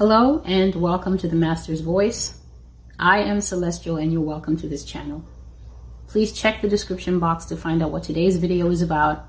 Hello and welcome to The Master's Voice. I am Celestial and you're welcome to this channel. Please check the description box to find out what today's video is about.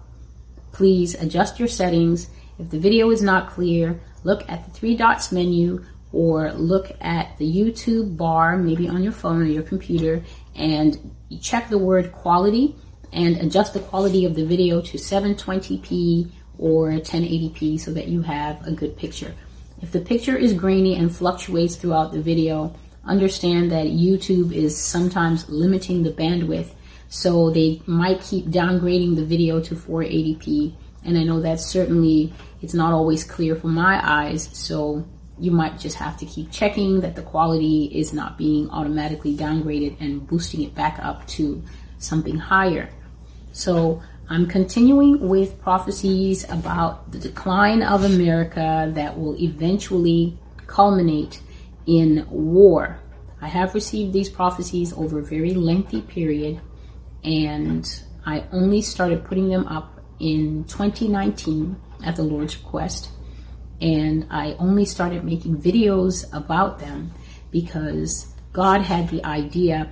Please adjust your settings. If the video is not clear, look at the three dots menu or look at the YouTube bar, maybe on your phone or your computer, and check the word quality and adjust the quality of the video to 720p or 1080p so that you have a good picture. If the picture is grainy and fluctuates throughout the video, understand that YouTube is sometimes limiting the bandwidth, so they might keep downgrading the video to 480p. And I know that certainly it's not always clear for my eyes, so you might just have to keep checking that the quality is not being automatically downgraded and boosting it back up to something higher. So I'm continuing with prophecies about the decline of America that will eventually culminate in war. I have received these prophecies over a very lengthy period, and I only started putting them up in 2019 at the Lord's request, and I only started making videos about them because God had the idea.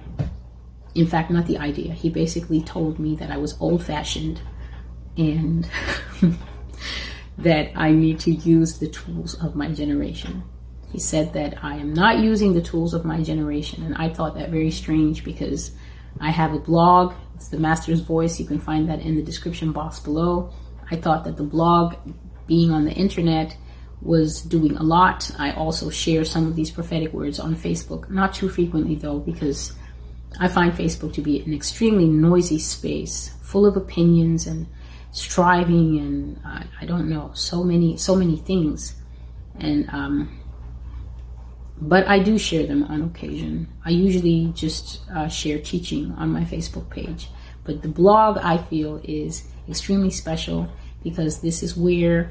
In fact, not the idea. He basically told me that I was old-fashioned and that I need to use the tools of my generation. He said that I am not using the tools of my generation, and I thought that very strange because I have a blog. It's The Master's Voice. You can find that in the description box below. I thought that the blog, being on the internet, was doing a lot. I also share some of these prophetic words on Facebook. Not too frequently, though, because I find Facebook to be an extremely noisy space, full of opinions and striving and I don't know, so many things. And but I do share them on occasion. I usually just share teaching on my Facebook page. But the blog, I feel, is extremely special because this is where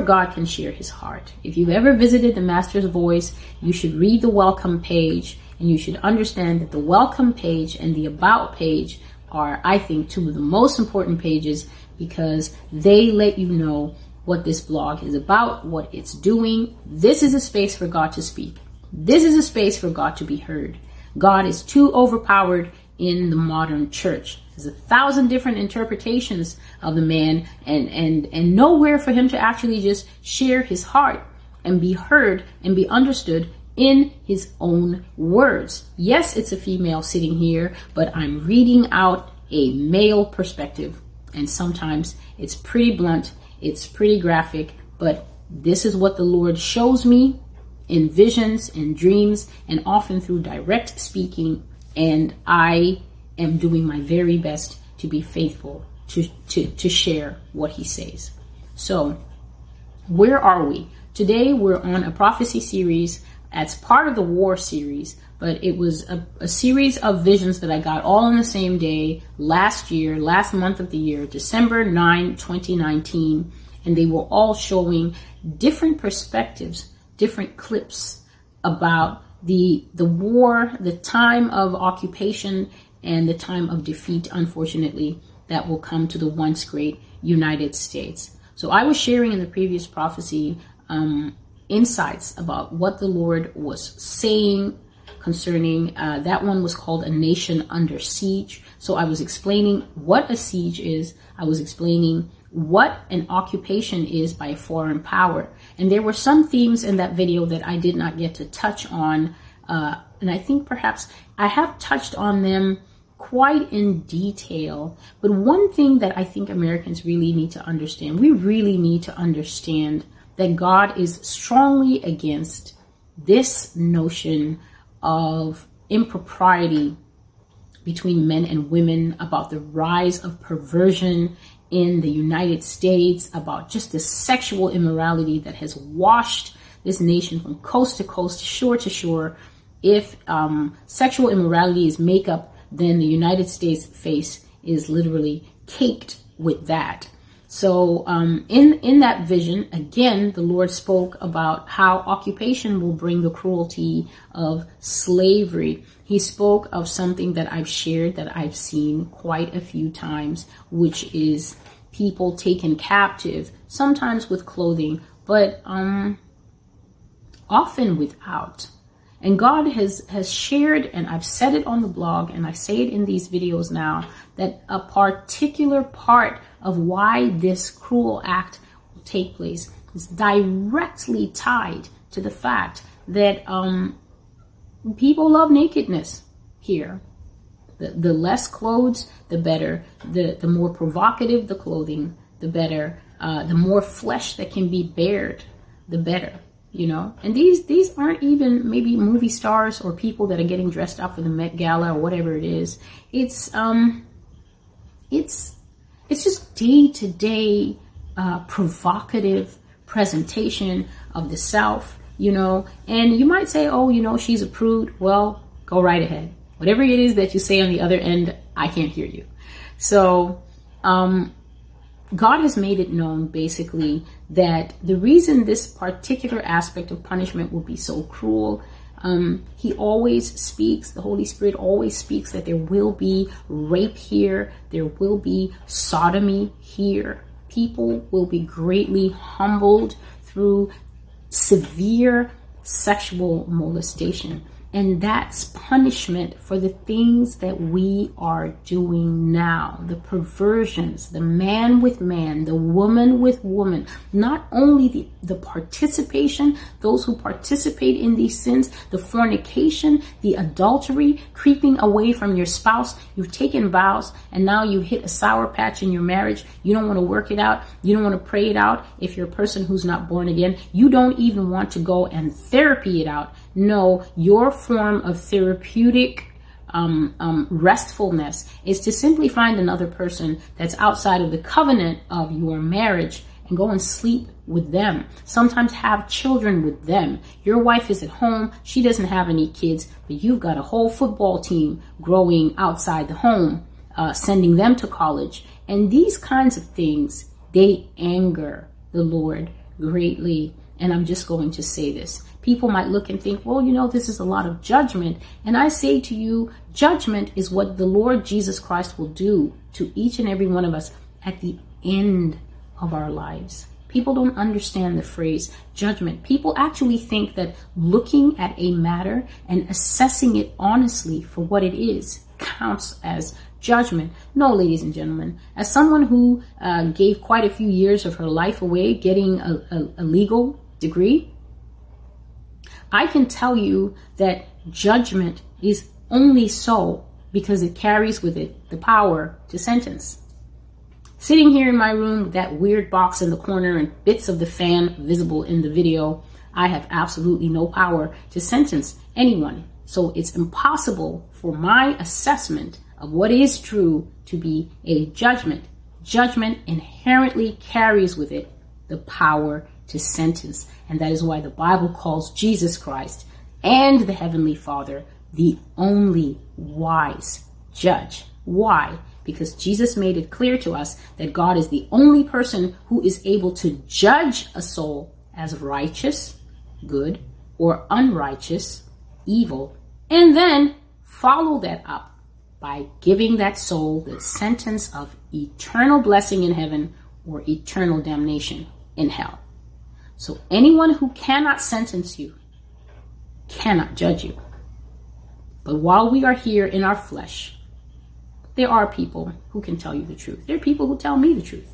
God can share his heart. If you've ever visited The Master's Voice, you should read the welcome page. And you should understand that the welcome page and the about page are, I think, two of the most important pages because they let you know what this blog is about, what it's doing. This is a space for God to speak. This is a space for God to be heard. God is too overpowered in the modern church. There's 1,000 different interpretations of the man and nowhere for him to actually just share his heart and be heard and be understood in his own words. Yes, it's a female sitting here, but I'm reading out a male perspective. And sometimes it's pretty blunt, it's pretty graphic, but this is what the Lord shows me in visions, in dreams, and often through direct speaking. And I am doing my very best to be faithful to share what he says. So where are we? Today we're on a prophecy series as part of the war series, but it was a series of visions that I got all on the same day last year, last month of the year, December 9, 2019, and they were all showing different perspectives, different clips about the war, the time of occupation, and the time of defeat, unfortunately, that will come to the once great United States. So I was sharing in the previous prophecy insights about what the Lord was saying concerning that one was called a nation under siege. So I was explaining what a siege is. I was explaining what an occupation is by a foreign power. And there were some themes in that video that I did not get to touch on. And I think perhaps I have touched on them quite in detail. But one thing that I think Americans really need to understand, we really need to understand that God is strongly against this notion of impropriety between men and women, about the rise of perversion in the United States, about just the sexual immorality that has washed this nation from coast to coast, shore to shore. If sexual immorality is makeup, then the United States face is literally caked with that. So in that vision, again, the Lord spoke about how occupation will bring the cruelty of slavery. He spoke of something that I've shared, that I've seen quite a few times, which is people taken captive, sometimes with clothing, but often without. And God has shared, and I've said it on the blog, and I say it in these videos now, that a particular part of why this cruel act will take place is directly tied to the fact that people love nakedness here. The less clothes, the better. The more provocative the clothing, the better. The more flesh that can be bared, the better. You know, and these aren't even maybe movie stars or people that are getting dressed up for the Met Gala or whatever it is. It's just day-to-day provocative presentation of the South, you know. And you might say, oh, you know, she's a prude. Well, go right ahead. Whatever it is that you say on the other end, I can't hear you. So, God has made it known, basically, that the reason this particular aspect of punishment would be so cruel, he always speaks, the Holy Spirit always speaks that there will be rape here, there will be sodomy here. People will be greatly humbled through severe sexual molestation. And that's punishment for the things that we are doing now, the perversions, the man with man, the woman with woman, not only the participation, those who participate in these sins, the fornication, the adultery, creeping away from your spouse. You've taken vows and now you hit a sour patch in your marriage. You don't want to work it out. You don't want to pray it out. If you're a person who's not born again, you don't even want to go and therapy it out. No, your form of therapeutic restfulness is to simply find another person that's outside of the covenant of your marriage and go and sleep with them. Sometimes have children with them. Your wife is at home. She doesn't have any kids, but you've got a whole football team growing outside the home, sending them to college. And these kinds of things, they anger the Lord greatly. And I'm just going to say this. People might look and think, well, you know, this is a lot of judgment. And I say to you, judgment is what the Lord Jesus Christ will do to each and every one of us at the end of our lives. People don't understand the phrase judgment. People actually think that looking at a matter and assessing it honestly for what it is counts as judgment. No, ladies and gentlemen, as someone who gave quite a few years of her life away getting a legal degree, I can tell you that judgment is only so because it carries with it the power to sentence. Sitting here in my room, that weird box in the corner and bits of the fan visible in the video, I have absolutely no power to sentence anyone. So it's impossible for my assessment of what is true to be a judgment. Judgment inherently carries with it the power to sentence. And that is why the Bible calls Jesus Christ and the Heavenly Father the only wise judge. Why? Because Jesus made it clear to us that God is the only person who is able to judge a soul as righteous, good, or unrighteous, evil, and then follow that up by giving that soul the sentence of eternal blessing in heaven or eternal damnation in hell. So anyone who cannot sentence you cannot judge you. But while we are here in our flesh, there are people who can tell you the truth. There are people who tell me the truth.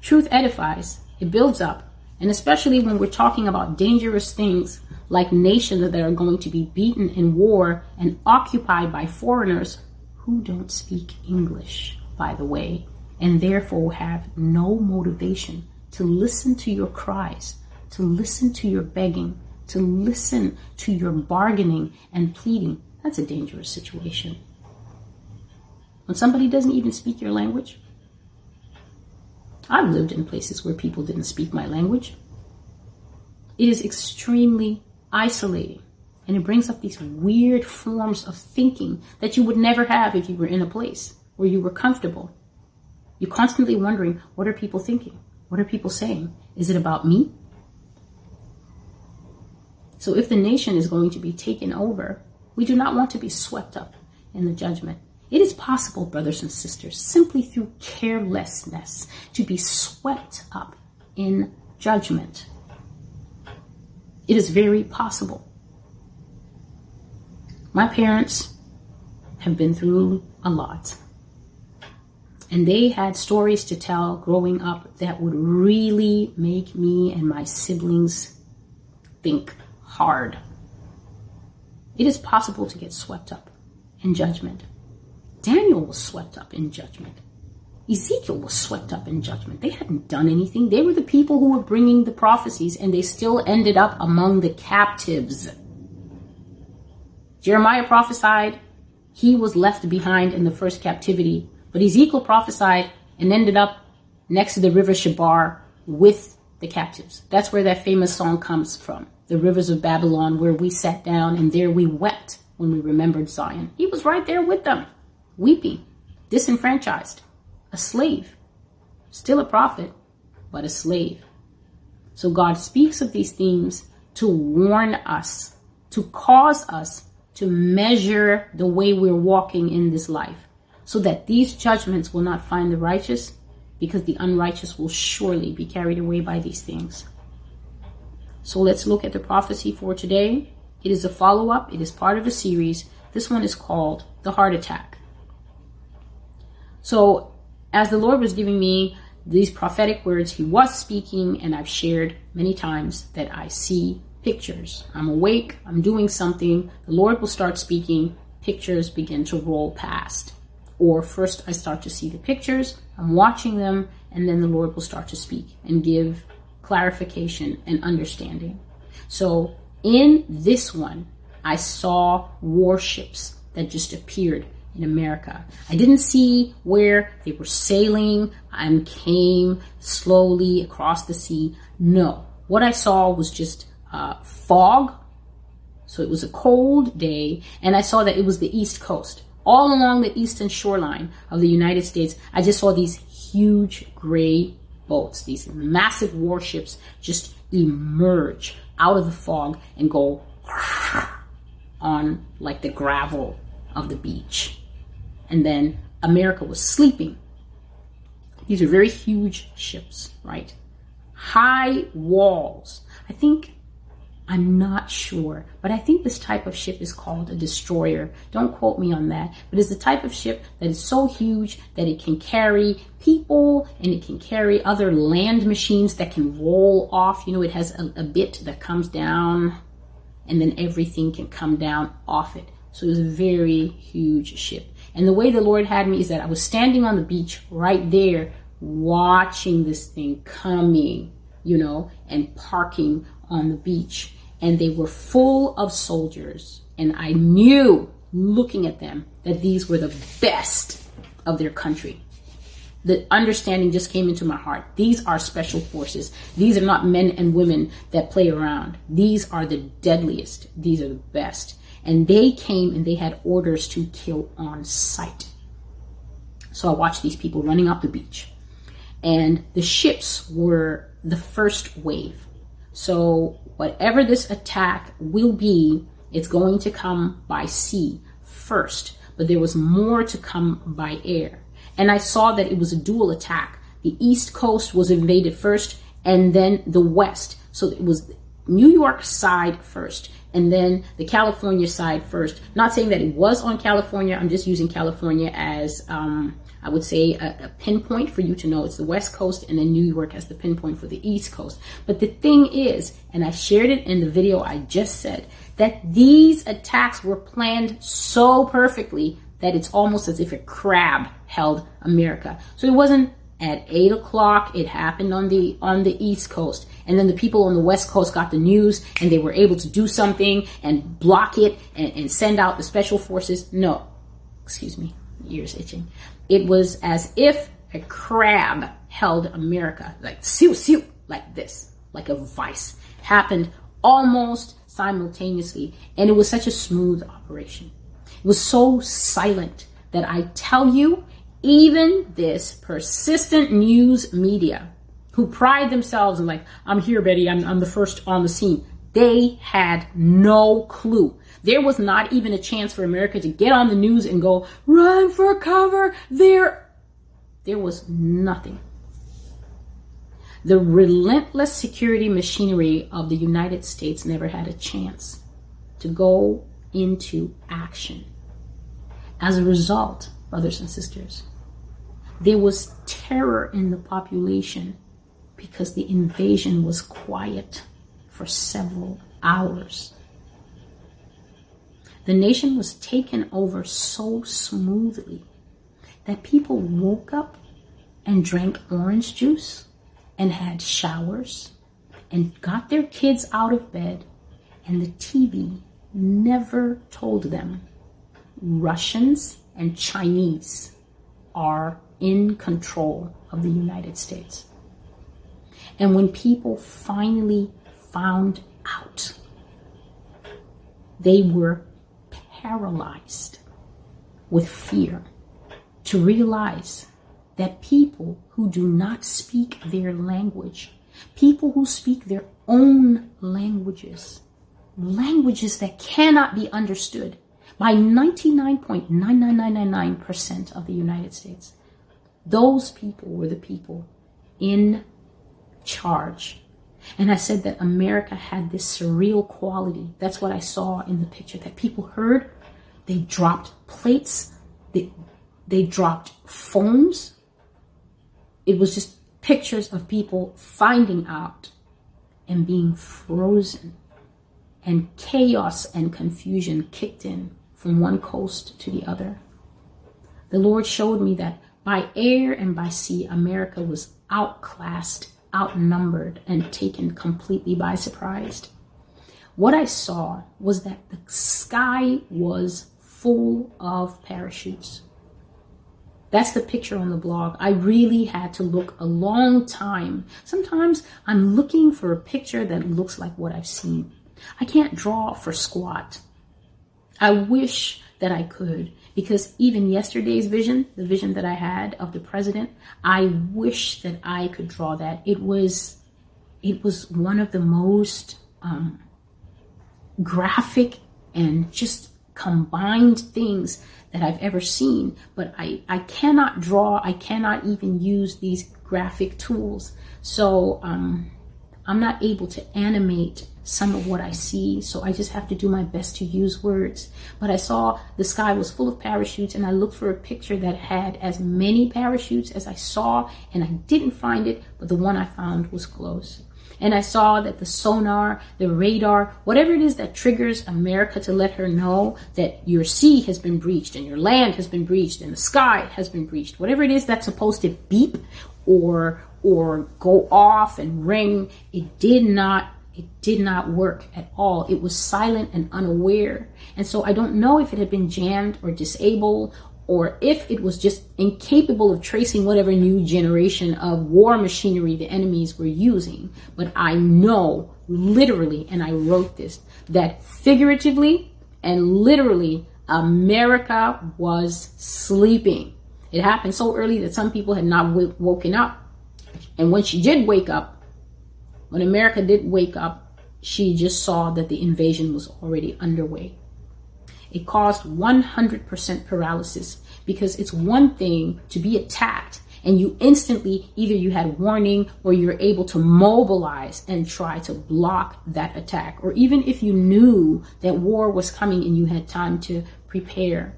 Truth edifies, it builds up. And especially when we're talking about dangerous things like nations that are going to be beaten in war and occupied by foreigners who don't speak English, by the way, and therefore have no motivation to listen to your cries, to listen to your begging, to listen to your bargaining and pleading. That's a dangerous situation. When somebody doesn't even speak your language. I've lived in places where people didn't speak my language. It is extremely isolating, and it brings up these weird forms of thinking that you would never have if you were in a place where you were comfortable. You're constantly wondering, what are people thinking? What are people saying? Is it about me? So if the nation is going to be taken over, we do not want to be swept up in the judgment. It is possible, brothers and sisters, simply through carelessness, to be swept up in judgment. It is very possible. My parents have been through a lot. And they had stories to tell growing up that would really make me and my siblings think hard. It is possible to get swept up in judgment. Daniel was swept up in judgment. Ezekiel was swept up in judgment. They hadn't done anything. They were the people who were bringing the prophecies, and they still ended up among the captives. Jeremiah prophesied. He was left behind in the first captivity. But Ezekiel prophesied and ended up next to the river Chebar with the captives. That's where that famous song comes from, the rivers of Babylon, where we sat down and there we wept when we remembered Zion. He was right there with them, weeping, disenfranchised, a slave, still a prophet, but a slave. So God speaks of these themes to warn us, to cause us to measure the way we're walking in this life, so that these judgments will not find the righteous, because the unrighteous will surely be carried away by these things. So let's look at the prophecy for today. It is a follow-up. It is part of a series. This one is called The Heart Attack. So as the Lord was giving me these prophetic words, he was speaking, and I've shared many times that I see pictures. I'm awake. I'm doing something. The Lord will start speaking. Pictures begin to roll past. Or first I start to see the pictures, I'm watching them, and then the Lord will start to speak and give clarification and understanding. So in this one, I saw warships that just appeared in America. I didn't see where they were sailing and came slowly across the sea. No, what I saw was just fog. So it was a cold day, and I saw that it was the East Coast. All along the eastern shoreline of the United States, I just saw these huge gray boats, these massive warships just emerge out of the fog and go on like the gravel of the beach. And then America was sleeping. These are very huge ships, right? High walls. I'm not sure, but I think this type of ship is called a destroyer. Don't quote me on that, but it's the type of ship that is so huge that it can carry people and it can carry other land machines that can roll off. You know, it has a bit that comes down, and then everything can come down off it. So it was a very huge ship. And the way the Lord had me is that I was standing on the beach right there, watching this thing coming, you know, and parking on the beach, and they were full of soldiers, and I knew looking at them that these were the best of their country. The understanding just came into my heart. These are special forces. These are not men and women that play around. These are the deadliest. These are the best. And they came and they had orders to kill on sight. So I watched these people running up the beach, and the ships were the first wave. So whatever this attack will be, it's going to come by sea first, but there was more to come by air. And I saw that it was a dual attack. The East Coast was invaded first, and then the West. So it was New York side first, and then the California side first. Not saying that it was on California. I'm just using California as, I would say, a pinpoint for you to know it's the West Coast, and then New York as the pinpoint for the East Coast. But the thing is, and I shared it in the video I just said, that these attacks were planned so perfectly that it's almost as if a crab held America. So it wasn't at 8 o'clock, it happened on the East Coast. And then the people on the West Coast got the news, and they were able to do something and block it and send out the special forces. No, excuse me, ears itching. It was as if a crab held America, like sew, sew, like this, like a vice. Happened almost simultaneously, and it was such a smooth operation. It was so silent that I tell you, even this persistent news media, who pride themselves and like, I'm here, Betty, I'm the first on the scene. They had no clue. There was not even a chance for America to get on the news and go, run for cover. There was nothing. The relentless security machinery of the United States never had a chance to go into action. As a result, brothers and sisters, there was terror in the population because the invasion was quiet for several hours. The nation was taken over so smoothly that people woke up and drank orange juice and had showers and got their kids out of bed, and the TV never told them Russians and Chinese are in control of the United States. And when people finally found out, they were paralyzed with fear to realize that people who do not speak their language, people who speak their own languages, languages that cannot be understood by 99.99999% of the United States, those people were the people in charge. And I said that America had this surreal quality. That's what I saw in the picture, that people heard. They dropped plates. They dropped phones. It was just pictures of people finding out and being frozen. And chaos and confusion kicked in from one coast to the other. The Lord showed me that by air and by sea, America was outclassed, outnumbered, and taken completely by surprise. What I saw was that the sky was full of parachutes. That's the picture on the blog. I really had to look a long time. Sometimes I'm looking for a picture that looks like what I've seen. I can't draw for squat. I wish that I could, because even yesterday's vision, the vision that I had of the president, I wish that I could draw that. It was one of the most graphic and just combined things that I've ever seen, but I cannot draw. I cannot even use these graphic tools. So I'm not able to animate some of what I see, so I just have to do my best to use words. But I saw the sky was full of parachutes, and I looked for a picture that had as many parachutes as I saw, and I didn't find it, but the one I found was close. And I saw that the sonar, the radar, whatever it is that triggers America to let her know that your sea has been breached and your land has been breached and the sky has been breached, whatever it is that's supposed to beep or go off and ring, it did not work at all. It was silent and unaware. And so I don't know if it had been jammed or disabled, or if it was just incapable of tracing whatever new generation of war machinery the enemies were using. But I know literally, and I wrote this, that figuratively and literally, America was sleeping. It happened so early that some people had not woken up. And when she did wake up, when America did wake up, she just saw that the invasion was already underway. It caused 100% paralysis, because it's one thing to be attacked and you instantly, either you had warning or you're able to mobilize and try to block that attack. Or even if you knew that war was coming and you had time to prepare.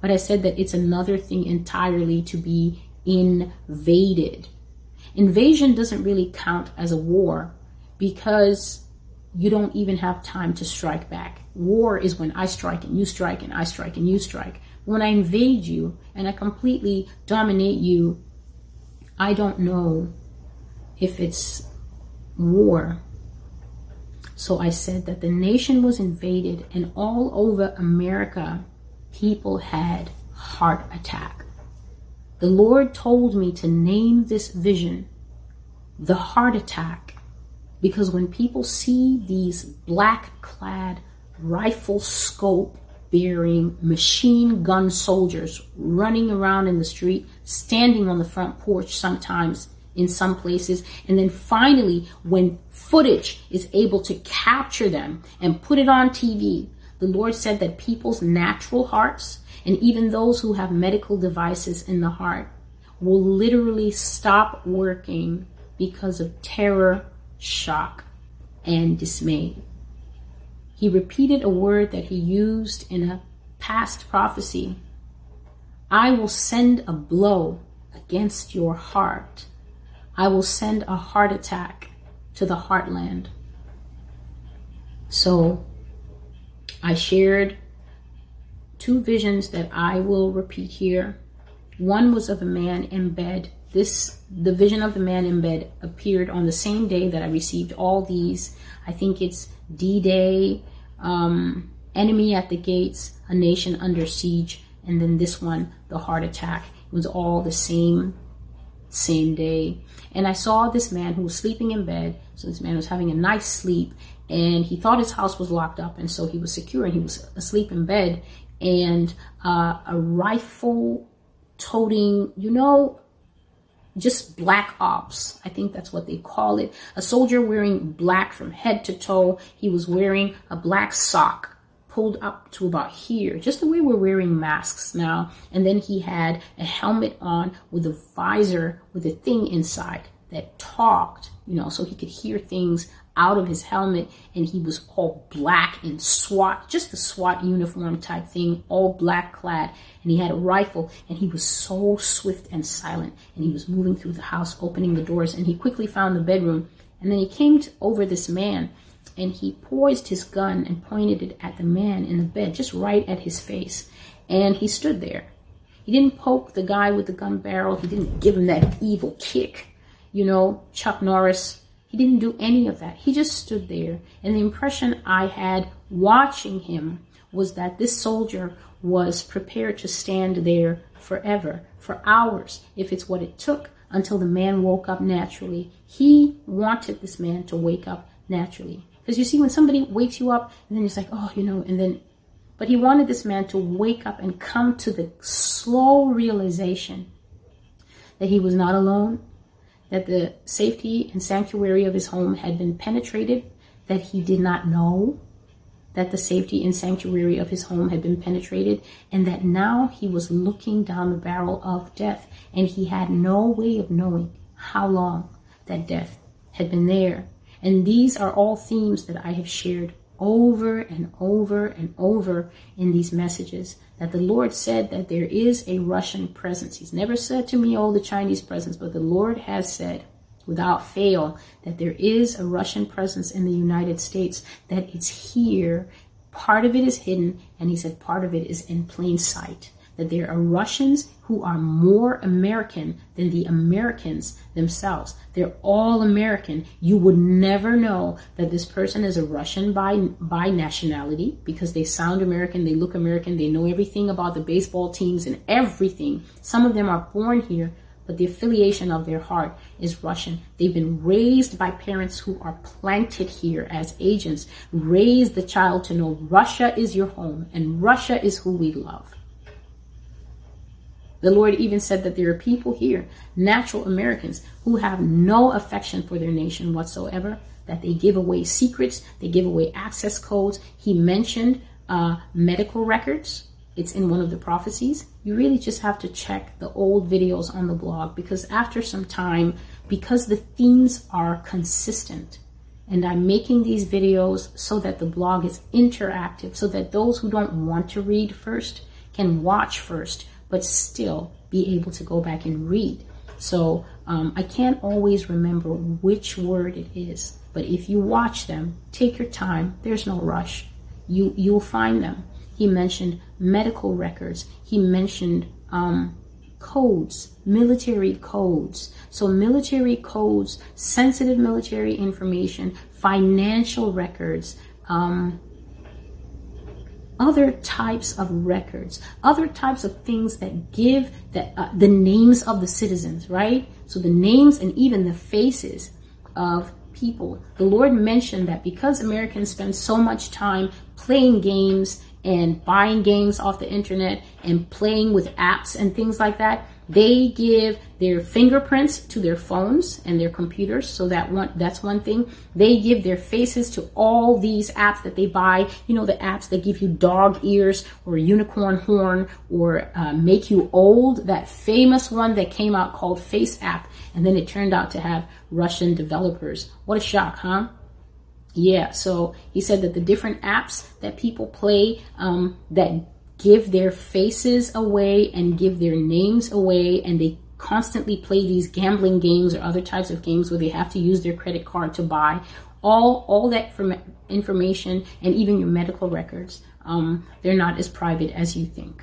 But I said that it's another thing entirely to be invaded. Invasion doesn't really count as a war, because you don't even have time to strike back. War is when I strike and you strike and I strike and you strike. When I invade you and I completely dominate you, I don't know if it's war. So I said that the nation was invaded, and all over America, people had heart attack. The Lord told me to name this vision the heart attack, because when people see these black-clad, rifle-scope-bearing, machine-gun soldiers running around in the street, standing on the front porch sometimes in some places, and then finally when footage is able to capture them and put it on TV, the Lord said that people's natural hearts, and even those who have medical devices in the heart, will literally stop working because of terror, shock, and dismay. He repeated a word that he used in a past prophecy. I will send a blow against your heart. I will send a heart attack to the heartland. So I shared two visions that I will repeat here. One was of a man in bed. The vision of the man in bed appeared on the same day that I received all these. I think it's D-Day, Enemy at the Gates, A Nation Under Siege, and then this one, the heart attack. It was all the same day. And I saw this man who was sleeping in bed. So this man was having a nice sleep, and he thought his house was locked up, and so he was secure, and he was asleep in bed. And a rifle toting, just black ops, I think that's what they call it. A soldier wearing black from head to toe. He was wearing a black sock pulled up to about here, just the way we're wearing masks now. And then he had a helmet on with a visor with a thing inside that talked, so he could hear things out of his helmet. And he was all black in SWAT, just the SWAT uniform type thing, all black clad. And he had a rifle, and he was so swift and silent. And he was moving through the house, opening the doors, and he quickly found the bedroom. And then he came over this man, and he poised his gun and pointed it at the man in the bed, just right at his face. And he stood there. He didn't poke the guy with the gun barrel. He didn't give him that evil kick, Chuck Norris. He didn't do any of that. He just stood there. And the impression I had watching him was that this soldier was prepared to stand there forever, for hours, if it's what it took, until the man woke up naturally. He wanted this man to wake up naturally. Because you see, when somebody wakes you up, and then it's like, but he wanted this man to wake up and come to the slow realization that he was not alone, that the safety and sanctuary of his home had been penetrated, that he did not know that the safety and sanctuary of his home had been penetrated, and that now he was looking down the barrel of death, and he had no way of knowing how long that death had been there. And these are all themes that I have shared over and over and over in these messages, that the Lord said that there is a Russian presence. He's never said to me, the Chinese presence, but the Lord has said without fail that there is a Russian presence in the United States, that it's here. Part of it is hidden, and he said part of it is in plain sight, that there are Russians who are more American than the Americans themselves. They're all American. You would never know that this person is a Russian by nationality, because they sound American, they look American, they know everything about the baseball teams and everything. Some of them are born here, but the affiliation of their heart is Russian. They've been raised by parents who are planted here as agents. Raise the child to know Russia is your home, and Russia is who we love. The Lord even said that there are people here, natural Americans, who have no affection for their nation whatsoever, that they give away secrets, they give away access codes. He mentioned medical records. It's in one of the prophecies. You really just have to check the old videos on the blog, because after some time, because the themes are consistent, and I'm making these videos so that the blog is interactive, so that those who don't want to read first can watch first, but still be able to go back and read. So I can't always remember which word it is, but if you watch them, take your time. There's no rush. You'll find them. He mentioned medical records. He mentioned codes, military codes. So military codes, sensitive military information, financial records, other types of records, other types of things that give the names of the citizens, right? So the names and even the faces of people. The Lord mentioned that because Americans spend so much time playing games and buying games off the internet and playing with apps and things like that, they give their fingerprints to their phones and their computers. So that's one thing. They give their faces to all these apps that they buy. The apps that give you dog ears or unicorn horn or make you old. That famous one that came out called Face App. And then it turned out to have Russian developers. What a shock, huh? Yeah, so he said that the different apps that people play that give their faces away and give their names away, and they constantly play these gambling games or other types of games where they have to use their credit card to buy all that information, and even your medical records, they're not as private as you think.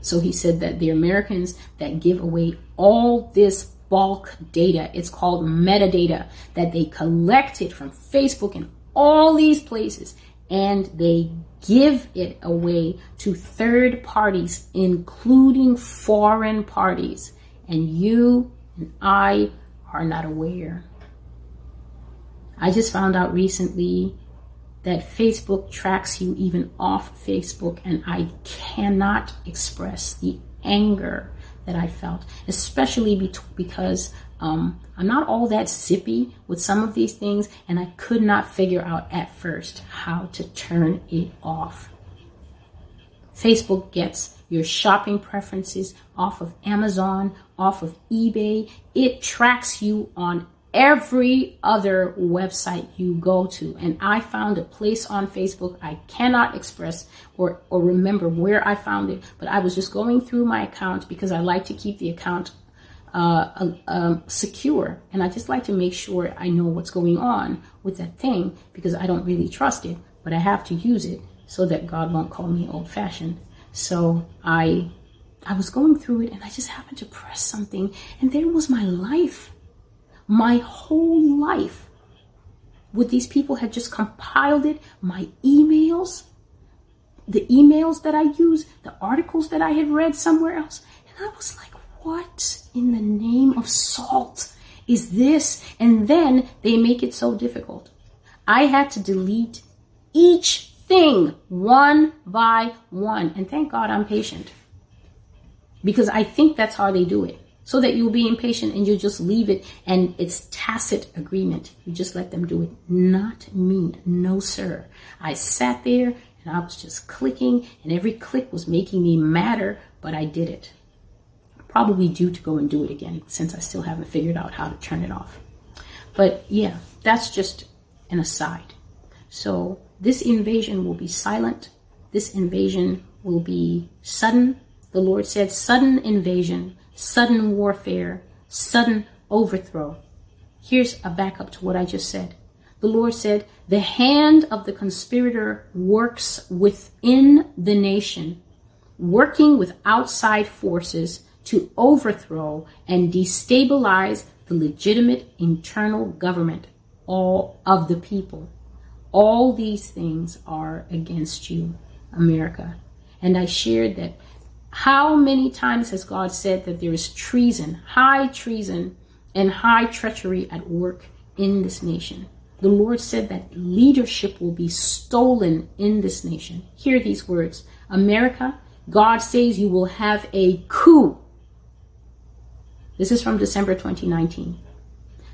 So he said that the Americans that give away all this bulk data, it's called metadata, that they collect it from Facebook and all these places, and they give it away to third parties, including foreign parties. And you and I are not aware. I just found out recently that Facebook tracks you even off Facebook, and I cannot express the anger that I felt, especially because I'm not all that zippy with some of these things, and I could not figure out at first how to turn it off. Facebook gets your shopping preferences off of Amazon, off of eBay. It tracks you on every other website you go to. And I found a place on Facebook, I cannot express or remember where I found it, but I was just going through my account because I like to keep the account secure. And I just like to make sure I know what's going on with that thing, because I don't really trust it, but I have to use it so that God won't call me old-fashioned. So I was going through it, and I just happened to press something, and there was my life. My whole life with these people had just compiled it. My emails, the emails that I use, the articles that I had read somewhere else. And I was like, what in the name of salt is this? And then they make it so difficult. I had to delete each thing one by one. And thank God I'm patient, because I think that's how they do it. So that you'll be impatient and you just leave it, and it's tacit agreement. You just let them do it. Not me. No, sir. I sat there and I was just clicking, and every click was making me madder, but I did it. Probably due to go and do it again, since I still haven't figured out how to turn it off. But yeah, that's just an aside. So this invasion will be silent. This invasion will be sudden. The Lord said sudden invasion, sudden warfare, sudden overthrow. Here's a backup to what I just said. The Lord said, the hand of the conspirator works within the nation, working with outside forces to overthrow and destabilize the legitimate internal government, all of the people. All these things are against you, America. And I shared that. How many times has God said that there is treason, and high treachery at work in this nation? The Lord said that leadership will be stolen in this nation. Hear these words. America, God says you will have a coup. This is from December 2019.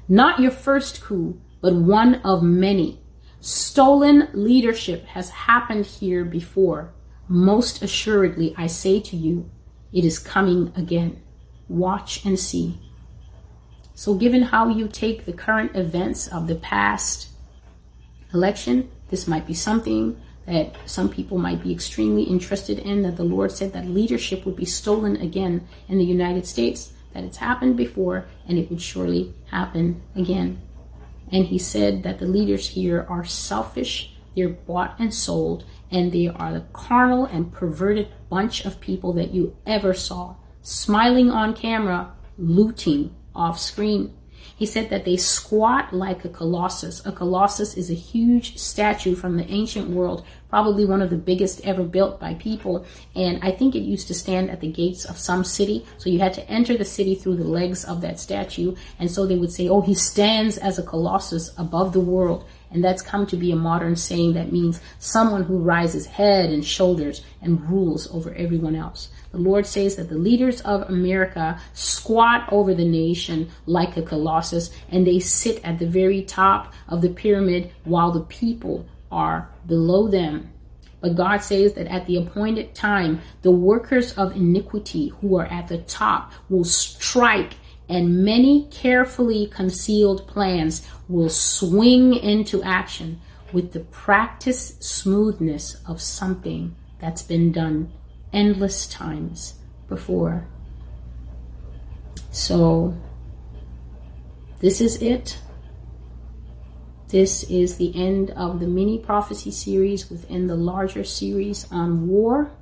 Not your first coup, but one of many. Stolen leadership has happened here before. Most assuredly, I say to you, it is coming again. Watch and see. So given how you take the current events of the past election, this might be something that some people might be extremely interested in, that the Lord said that leadership would be stolen again in the United States, that it's happened before and it would surely happen again. And he said that the leaders here are selfish, they're bought and sold, and they are the carnal and perverted bunch of people that you ever saw, smiling on camera, looting off screen. He said that they squat like a colossus. A colossus is a huge statue from the ancient world, probably one of the biggest ever built by people. And I think it used to stand at the gates of some city. So you had to enter the city through the legs of that statue. And so they would say, oh, he stands as a colossus above the world. And that's come to be a modern saying that means someone who rises head and shoulders and rules over everyone else. The Lord says that the leaders of America squat over the nation like a colossus, and they sit at the very top of the pyramid while the people are below them. But God says that at the appointed time, the workers of iniquity who are at the top will strike and many carefully concealed plans will swing into action with the practiced smoothness of something that's been done endless times before. So this is it. This is the end of the mini prophecy series within the larger series on war.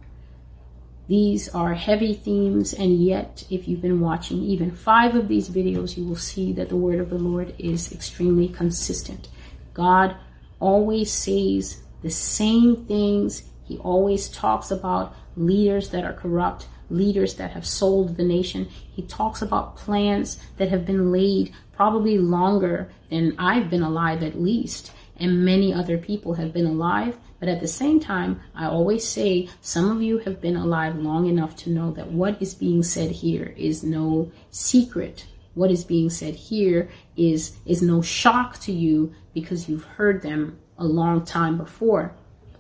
These are heavy themes, and yet if you've been watching even 5 of these videos, you will see that the word of the Lord is extremely consistent. God always says the same things. He always talks about leaders that are corrupt, leaders that have sold the nation. He talks about plans that have been laid probably longer than I've been alive at least, and many other people have been alive. But at the same time, I always say some of you have been alive long enough to know that what is being said here is no secret. What is being said here is no shock to you because you've heard them a long time before.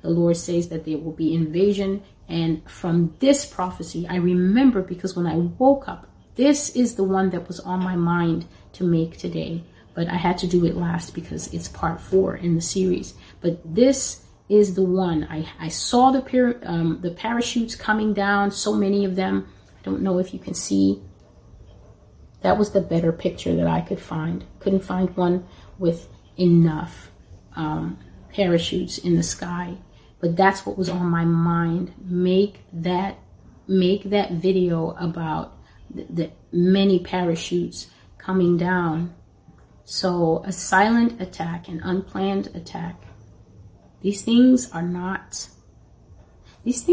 The Lord says that there will be invasion. And from this prophecy, I remember, because when I woke up, this is the one that was on my mind to make today. But I had to do it last because it's part 4 in the series. But this is the one. I saw the parachutes coming down, so many of them. I don't know if you can see. That was the better picture that I could find. Couldn't find one with enough parachutes in the sky. But that's what was on my mind. Make that video about the many parachutes coming down. So a silent attack, an unplanned attack. These things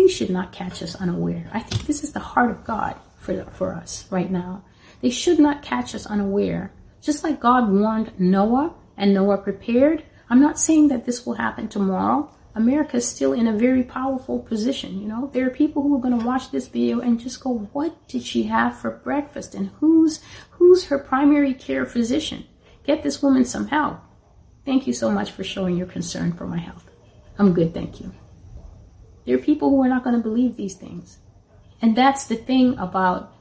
should not catch us unaware. I think this is the heart of God for us right now. They should not catch us unaware. Just like God warned Noah and Noah prepared, I'm not saying that this will happen tomorrow. America is still in a very powerful position, you know. There are people who are going to watch this video and just go, what did she have for breakfast? And who's her primary care physician? Get this woman some help. Thank you so much for showing your concern for my health. I'm good, thank you. There are people who are not going to believe these things. And that's the thing about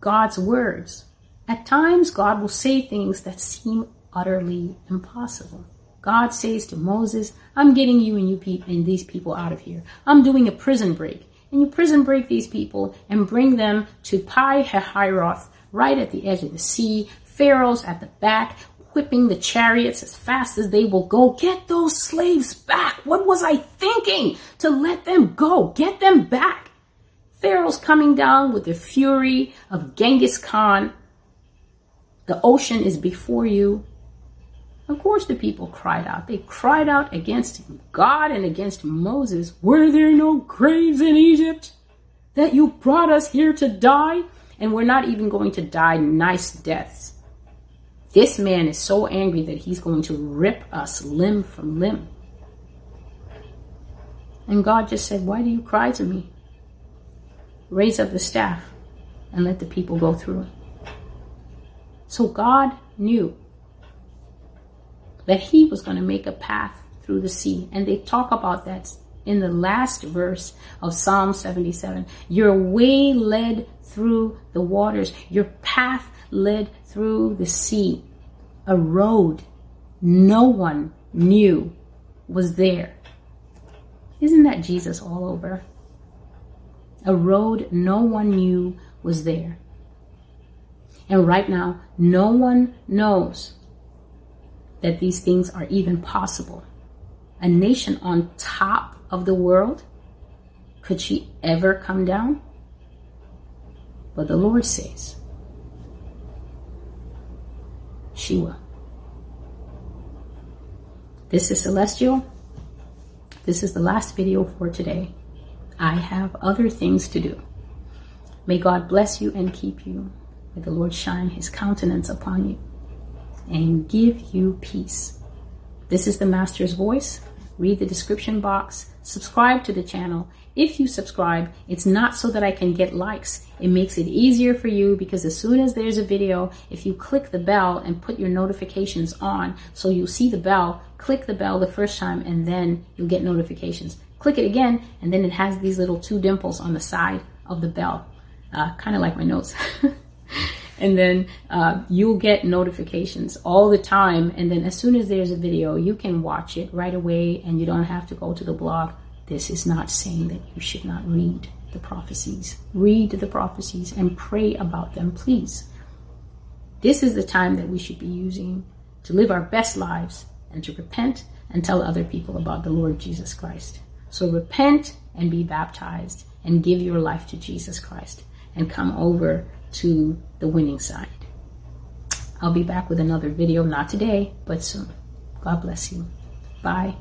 God's words. At times, God will say things that seem utterly impossible. God says to Moses, I'm getting you and these people out of here. I'm doing a prison break. And you prison break these people and bring them to Pi-Hahiroth, right at the edge of the sea. Pharaoh's at the back, whipping the chariots as fast as they will go. Get those slaves back. What was I thinking to let them go? Get them back. Pharaoh's coming down with the fury of Genghis Khan. The ocean is before you. Of course the people cried out. They cried out against God and against Moses. Were there no graves in Egypt that you brought us here to die? And we're not even going to die nice deaths. This man is so angry that he's going to rip us limb from limb. And God just said, why do you cry to me? Raise up the staff and let the people go through. So God knew that he was going to make a path through the sea. And they talk about that in the last verse of Psalm 77. Your way led through the waters. Your path led through the sea, a road no one knew was there. Isn't that Jesus all over? A road no one knew was there. And right now, no one knows that these things are even possible. A nation on top of the world, could she ever come down? But the Lord says, she will. This is Celestial. This is the last video for today. I have other things to do. May God bless you and keep you. May the Lord shine his countenance upon you and give you peace. This is the Master's Voice. Read the description box. Subscribe to the channel. If you subscribe, it's not so that I can get likes. It makes it easier for you, because as soon as there's a video, if you click the bell and put your notifications on, so you'll see the bell, click the bell the first time and then you'll get notifications. Click it again and then it has these little 2 dimples on the side of the bell. Kind of like my notes. And then you'll get notifications all the time. And then as soon as there's a video, you can watch it right away and you don't have to go to the blog. This is not saying that you should not read the prophecies. Read the prophecies and pray about them, please. This is the time that we should be using to live our best lives and to repent and tell other people about the Lord Jesus Christ. So repent and be baptized and give your life to Jesus Christ and come over to the winning side. I'll be back with another video, not today, but soon. God bless you. Bye.